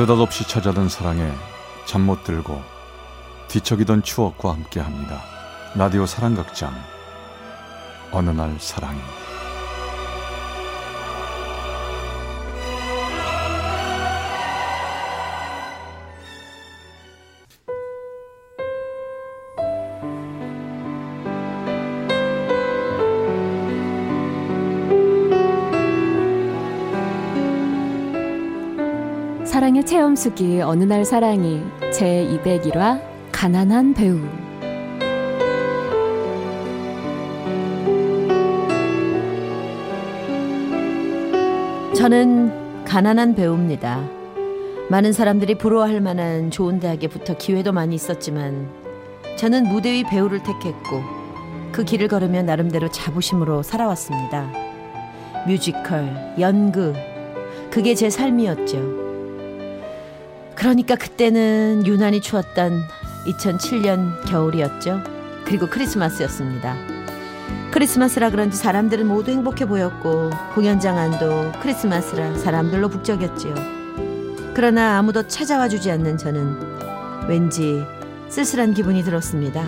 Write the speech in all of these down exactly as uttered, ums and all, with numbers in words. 느닷없이 찾아든 사랑에 잠 못 들고 뒤척이던 추억과 함께합니다. 라디오 사랑극장 어느 날 사랑이. 사랑의 체험수기 어느 날 사랑이 제이백일 화 가난한 배우. 저는 가난한 배우입니다. 많은 사람들이 부러워할 만한 좋은 대학에부터 기회도 많이 있었지만 저는 무대 위 배우를 택했고 그 길을 걸으며 나름대로 자부심으로 살아왔습니다. 뮤지컬, 연극, 그게 제 삶이었죠. 그러니까 그때는 유난히 추웠던 이천칠 년 겨울이었죠. 그리고 크리스마스였습니다. 크리스마스라 그런지 사람들은 모두 행복해 보였고 공연장 안도 크리스마스라 사람들로 북적였지요. 그러나 아무도 찾아와 주지 않는 저는 왠지 쓸쓸한 기분이 들었습니다.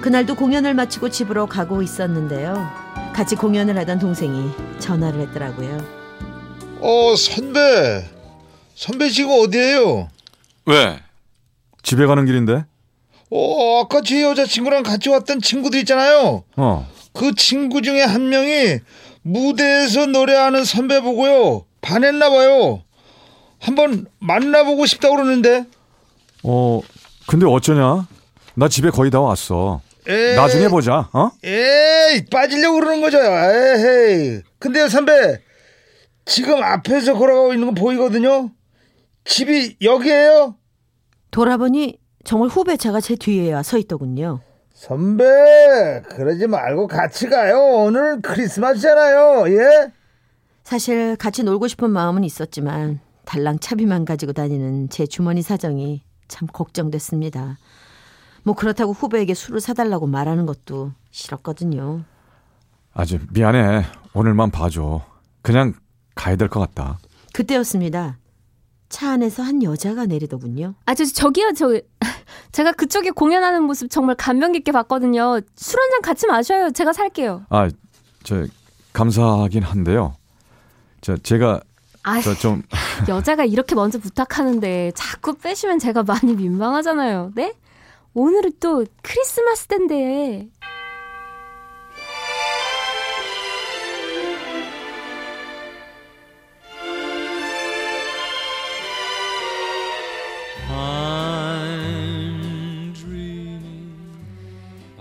그날도 공연을 마치고 집으로 가고 있었는데요. 같이 공연을 하던 동생이 전화를 했더라고요. 어, 선배! 선배 지금 어디에요? 왜? 집에 가는 길인데. 어, 아까 제 여자친구랑 같이 왔던 친구들 있잖아요. 어. 그 친구 중에 한 명이 무대에서 노래하는 선배 보고요 반했나 봐요. 한번 만나보고 싶다고 그러는데. 어, 근데 어쩌냐? 나 집에 거의 다 왔어. 에이, 나중에 보자. 어? 에이, 빠지려고 그러는 거죠. 에이. 근데요 선배, 지금 앞에서 걸어가고 있는 거 보이거든요. 집이 여기예요? 돌아보니 정말 후배 차가 제 뒤에 와 서 있더군요. 선배, 그러지 말고 같이 가요. 오늘은 크리스마스잖아요. 예? 사실 같이 놀고 싶은 마음은 있었지만 달랑 차비만 가지고 다니는 제 주머니 사정이 참 걱정됐습니다. 뭐 그렇다고 후배에게 술을 사달라고 말하는 것도 싫었거든요. 아주 미안해. 오늘만 봐줘. 그냥 가야 될 것 같다. 그때였습니다. 차 안에서 한 여자가 내리더군요. 아, 저, 저기요. 저, 제가 그쪽에 공연하는 모습 정말 감명 깊게 봤거든요. 술 한 잔 같이 마셔요. 제가 살게요. 아, 저 감사하긴 한데요. 저, 제가 아, 저 좀... 여자가 이렇게 먼저 부탁하는데 자꾸 빼시면 제가 많이 민망하잖아요. 네? 오늘은 또 크리스마스 때인데...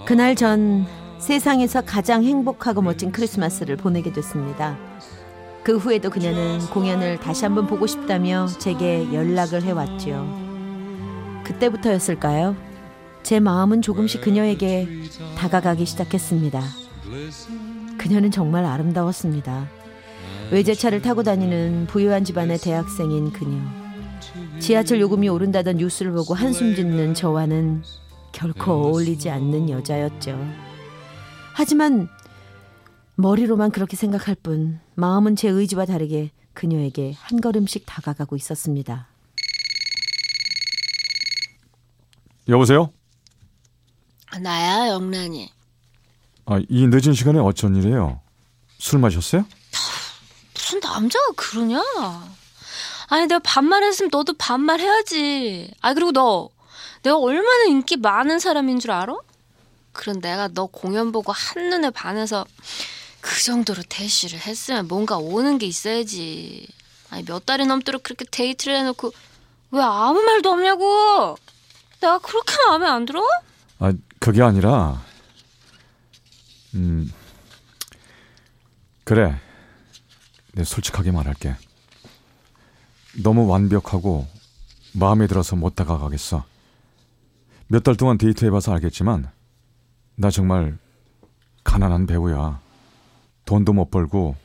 그날 전 세상에서 가장 행복하고 멋진 크리스마스를 보내게 됐습니다. 그 후에도 그녀는 공연을 다시 한번 보고 싶다며 제게 연락을 해왔지요. 그때부터였을까요? 제 마음은 조금씩 그녀에게 다가가기 시작했습니다. 그녀는 정말 아름다웠습니다. 외제차를 타고 다니는 부유한 집안의 대학생인 그녀. 지하철 요금이 오른다던 뉴스를 보고 한숨 짓는 저와는 결코 어울리지 않는 여자였죠. 하지만 머리로만 그렇게 생각할 뿐 마음은 제 의지와 다르게 그녀에게 한 걸음씩 다가가고 있었습니다. 여보세요? 나야, 영란이. 아, 이 늦은 시간에 어쩐 일이에요? 술 마셨어요? 무슨 남자가 그러냐? 아니, 내가 반말했으면 너도 반말해야지. 아, 그리고 너 내가 얼마나 인기 많은 사람인 줄 알아? 그럼 내가 너 공연 보고 한눈에 반해서 그 정도로 대시를 했으면 뭔가 오는 게 있어야지. 아니, 몇 달이 넘도록 그렇게 데이트를 해놓고 왜 아무 말도 없냐고. 내가 그렇게 마음에 안 들어? 아, 그게 아니라 음 그래, 내가 솔직하게 말할게. 너무 완벽하고 마음에 들어서 못 다가가겠어. 몇 달 동안 데이트해봐서 알겠지만 나 정말 가난한 배우야. 돈도 못 벌고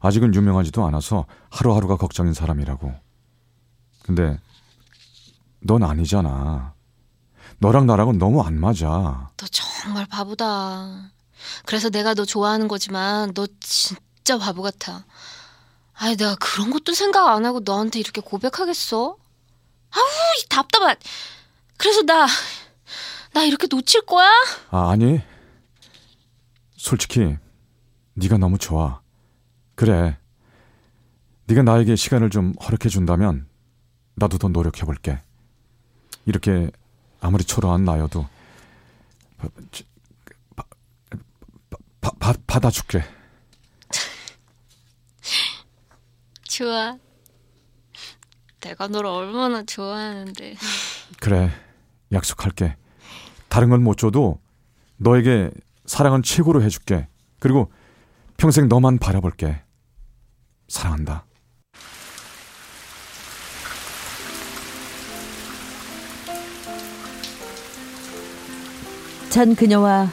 아직은 유명하지도 않아서 하루하루가 걱정인 사람이라고. 근데 넌 아니잖아. 너랑 나랑은 너무 안 맞아. 너 정말 바보다. 그래서 내가 너 좋아하는 거지만 너 진짜 바보 같아. 아니 내가 그런 것도 생각 안 하고 너한테 이렇게 고백하겠어? 아우 이 답답한. 그래서 나 나 이렇게 놓칠 거야? 아 아니 솔직히 네가 너무 좋아. 그래 네가 나에게 시간을 좀 허락해 준다면 나도 더 노력해 볼게. 이렇게 아무리 초라한 나여도 바, 바, 바, 바, 받아줄게. 좋아. 내가 너를 얼마나 좋아하는데. 그래 약속할게. 다른 건 못 줘도 너에게 사랑은 최고로 해줄게. 그리고 평생 너만 바라볼게. 사랑한다. 전 그녀와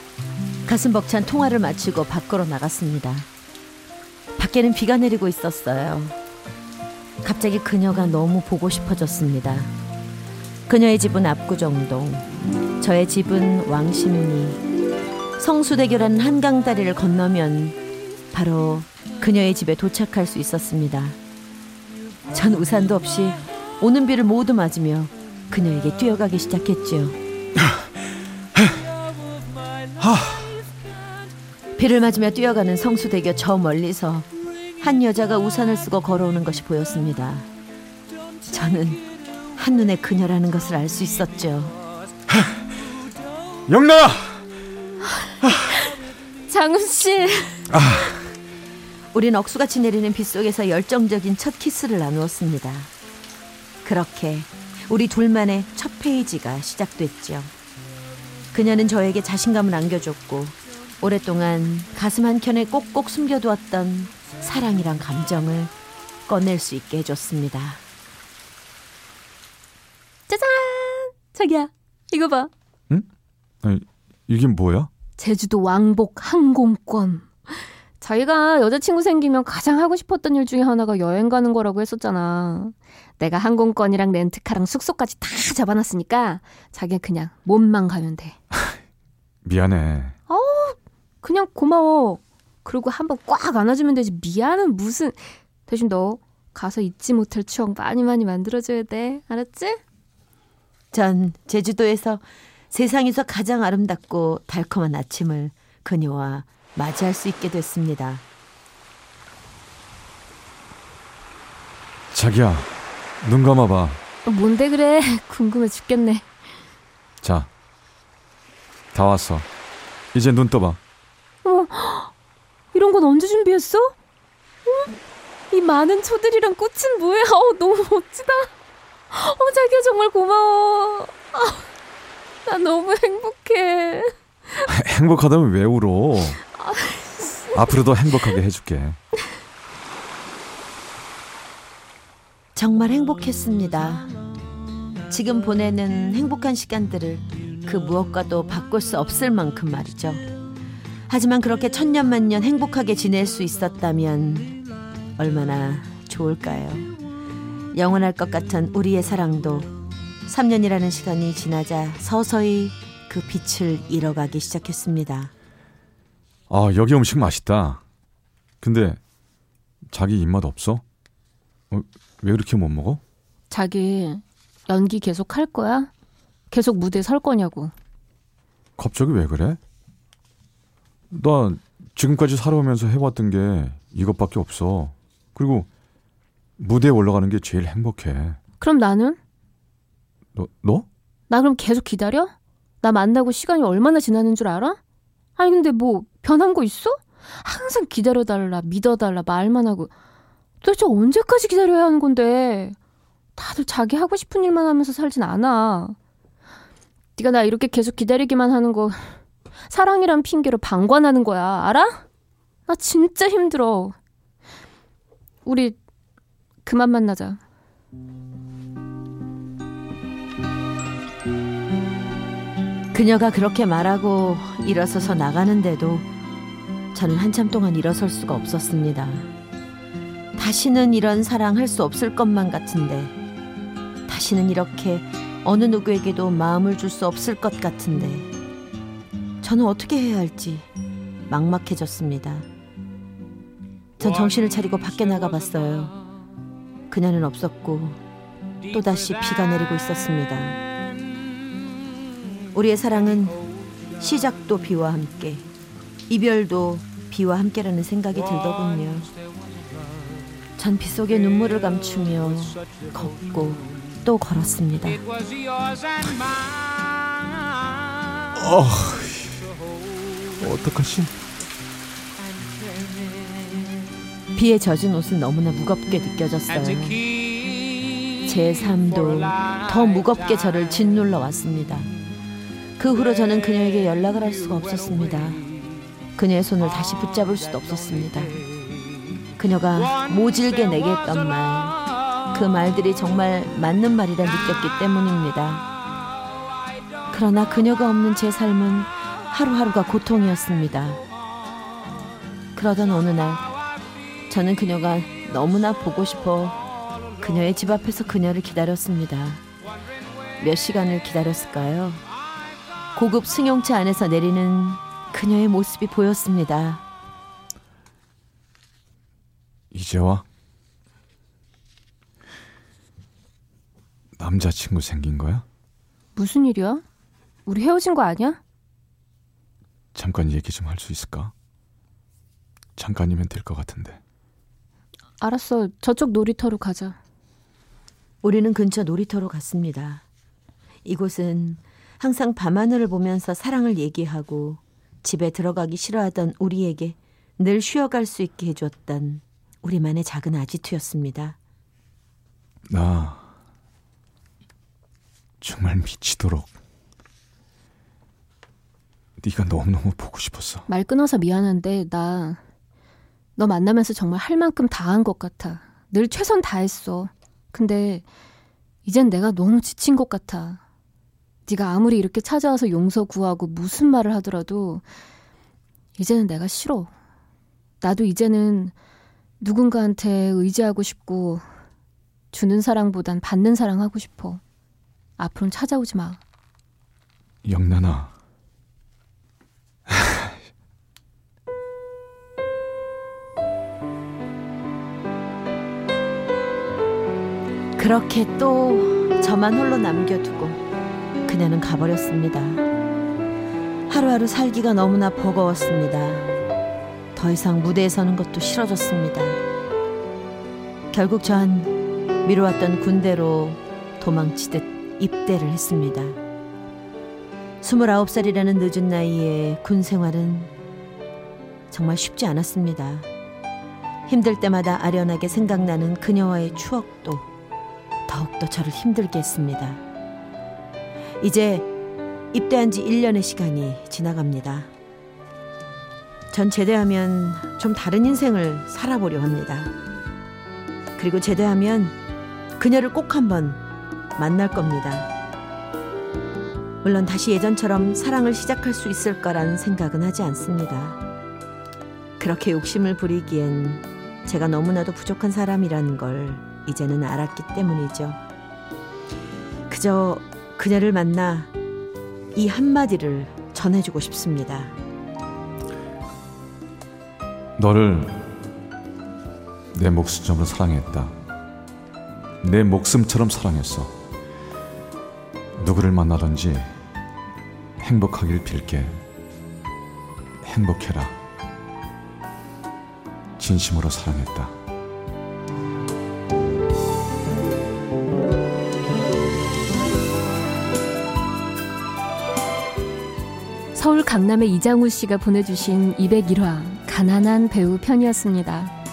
가슴 벅찬 통화를 마치고 밖으로 나갔습니다. 밖에는 비가 내리고 있었어요. 갑자기 그녀가 너무 보고 싶어졌습니다. 그녀의 집은 압구정동, 저의 집은 왕십리. 성수대교라는 한강다리를 건너면 바로 그녀의 집에 도착할 수 있었습니다. 전 우산도 없이 오는 비를 모두 맞으며 그녀에게 뛰어가기 시작했죠. 비를 맞으며 뛰어가는 성수대교 저 멀리서 한 여자가 우산을 쓰고 걸어오는 것이 보였습니다. 저는 한눈에 그녀라는 것을 알 수 있었죠. 영나! 장훈씨! 아. 우린 억수같이 내리는 빗속에서 열정적인 첫 키스를 나누었습니다. 그렇게 우리 둘만의 첫 페이지가 시작됐죠. 그녀는 저에게 자신감을 안겨줬고 오랫동안 가슴 한켠에 꼭꼭 숨겨두었던 사랑이란 감정을 꺼낼 수 있게 해줬습니다. 짜잔! 자기야, 이거 봐. 응? 아니, 이게 뭐야? 제주도 왕복 항공권. 자기가 여자친구 생기면 가장 하고 싶었던 일 중에 하나가 여행 가는 거라고 했었잖아. 내가 항공권이랑 렌트카랑 숙소까지 다 잡아놨으니까 자기가 그냥 몸만 가면 돼. 미안해. 어우, 그냥 고마워. 그리고 한번 꽉 안아주면 되지. 미안은 무슨. 대신 너 가서 잊지 못할 추억 많이 많이 만들어줘야 돼. 알았지? 전 제주도에서 세상에서 가장 아름답고 달콤한 아침을 그녀와 맞이할 수 있게 됐습니다. 자기야, 눈 감아봐. 뭔데 그래? 궁금해 죽겠네. 자, 다 왔어. 이제 눈 떠봐. 어머, 이런 건 언제 준비했어? 응? 이 많은 초들이랑 꽃은 뭐야? 어, 너무 멋지다. 어, 자기야 정말 고마워. 아, 나 너무 행복해. 행복하다면 왜 울어? 앞으로도 행복하게 해줄게. 정말 행복했습니다. 지금 보내는 행복한 시간들을 그 무엇과도 바꿀 수 없을 만큼 말이죠. 하지만 그렇게 천년만년 행복하게 지낼 수 있었다면 얼마나 좋을까요? 영원할 것 같은 우리의 사랑도 삼 년이라는 시간이 지나자 서서히 그 빛을 잃어가기 시작했습니다. 아, 여기 음식 맛있다. 근데 자기 입맛 없어? 어, 왜 이렇게 못 먹어? 자기 연기 계속 할 거야? 계속 무대에 설 거냐고. 갑자기 왜 그래? 나 지금까지 살아오면서 해왔던 게 이것밖에 없어. 그리고 무대에 올라가는 게 제일 행복해. 그럼 나는? 너? 너? 나 그럼 계속 기다려? 나 만나고 시간이 얼마나 지나는 줄 알아? 아니 근데 뭐 변한 거 있어? 항상 기다려달라, 믿어달라 말만 하고. 도대체 언제까지 기다려야 하는 건데. 다들 자기 하고 싶은 일만 하면서 살진 않아. 네가 나 이렇게 계속 기다리기만 하는 거 사랑이란 핑계로 방관하는 거야. 알아? 나 진짜 힘들어. 우리 그만 만나자. 그녀가 그렇게 말하고 일어서서 나가는데도 저는 한참 동안 일어설 수가 없었습니다. 다시는 이런 사랑 할 수 없을 것만 같은데, 다시는 이렇게 어느 누구에게도 마음을 줄 수 없을 것 같은데 저는 어떻게 해야 할지 막막해졌습니다. 전 정신을 차리고 밖에 나가봤어요. 그녀는 없었고 또다시 비가 내리고 있었습니다. 우리의 사랑은 시작도 비와 함께, 이별도 비와 함께라는 생각이 들더군요. 전 빗속에 눈물을 감추며 걷고 또 걸었습니다. 어, 어떡하지? 비에 젖은 옷은 너무나 무겁게 느껴졌어요. 제 삶도 더 무겁게 저를 짓눌러 왔습니다. 그 후로 저는 그녀에게 연락을 할 수가 없었습니다. 그녀의 손을 다시 붙잡을 수도 없었습니다. 그녀가 모질게 내게 했던 말, 그 말들이 정말 맞는 말이라 느꼈기 때문입니다. 그러나 그녀가 없는 제 삶은 하루하루가 고통이었습니다. 그러던 어느 날 저는 그녀가 너무나 보고 싶어 그녀의 집 앞에서 그녀를 기다렸습니다. 몇 시간을 기다렸을까요? 고급 승용차 안에서 내리는 그녀의 모습이 보였습니다. 이제 와? 남자친구 생긴 거야? 무슨 일이야? 우리 헤어진 거 아니야? 잠깐 얘기 좀 할 수 있을까? 잠깐이면 될 것 같은데. 알았어, 저쪽 놀이터로 가자. 우리는 근처 놀이터로 갔습니다. 이곳은 항상 밤하늘을 보면서 사랑을 얘기하고 집에 들어가기 싫어하던 우리에게 늘 쉬어갈 수 있게 해줬던 우리만의 작은 아지트였습니다. 나 정말 미치도록 네가 너무너무 보고 싶었어. 말 끊어서 미안한데 나 너 만나면서 정말 할 만큼 다 한 것 같아. 늘 최선 다했어. 근데 이젠 내가 너무 지친 것 같아. 네가 아무리 이렇게 찾아와서 용서 구하고 무슨 말을 하더라도 이제는 내가 싫어. 나도 이제는 누군가한테 의지하고 싶고 주는 사랑보단 받는 사랑 하고 싶어. 앞으로는 찾아오지 마. 영란아. 그렇게 또 저만 홀로 남겨두고 그녀는 가버렸습니다. 하루하루 살기가 너무나 버거웠습니다. 더 이상 무대에 서는 것도 싫어졌습니다. 결국 전 미뤄왔던 군대로 도망치듯 입대를 했습니다. 스물아홉 살이라는 늦은 나이에 군 생활은 정말 쉽지 않았습니다. 힘들 때마다 아련하게 생각나는 그녀와의 추억도 더욱더 저를 힘들게 했습니다. 이제 입대한 지 일 년의 시간이 지나갑니다. 전 제대하면 좀 다른 인생을 살아보려 합니다. 그리고 제대하면 그녀를 꼭 한번 만날 겁니다. 물론 다시 예전처럼 사랑을 시작할 수 있을 거라는 생각은 하지 않습니다. 그렇게 욕심을 부리기엔 제가 너무나도 부족한 사람이라는 걸 이제는 알았기 때문이죠. 그저 그녀를 만나 이 한마디를 전해주고 싶습니다. 너를 내 목숨처럼 사랑했다. 내 목숨처럼 사랑했어. 누구를 만나든지 행복하길 빌게. 행복해라. 진심으로 사랑했다. 서울 강남의 이장우 씨가 보내주신 이백일 화 가난한 배우 편이었습니다.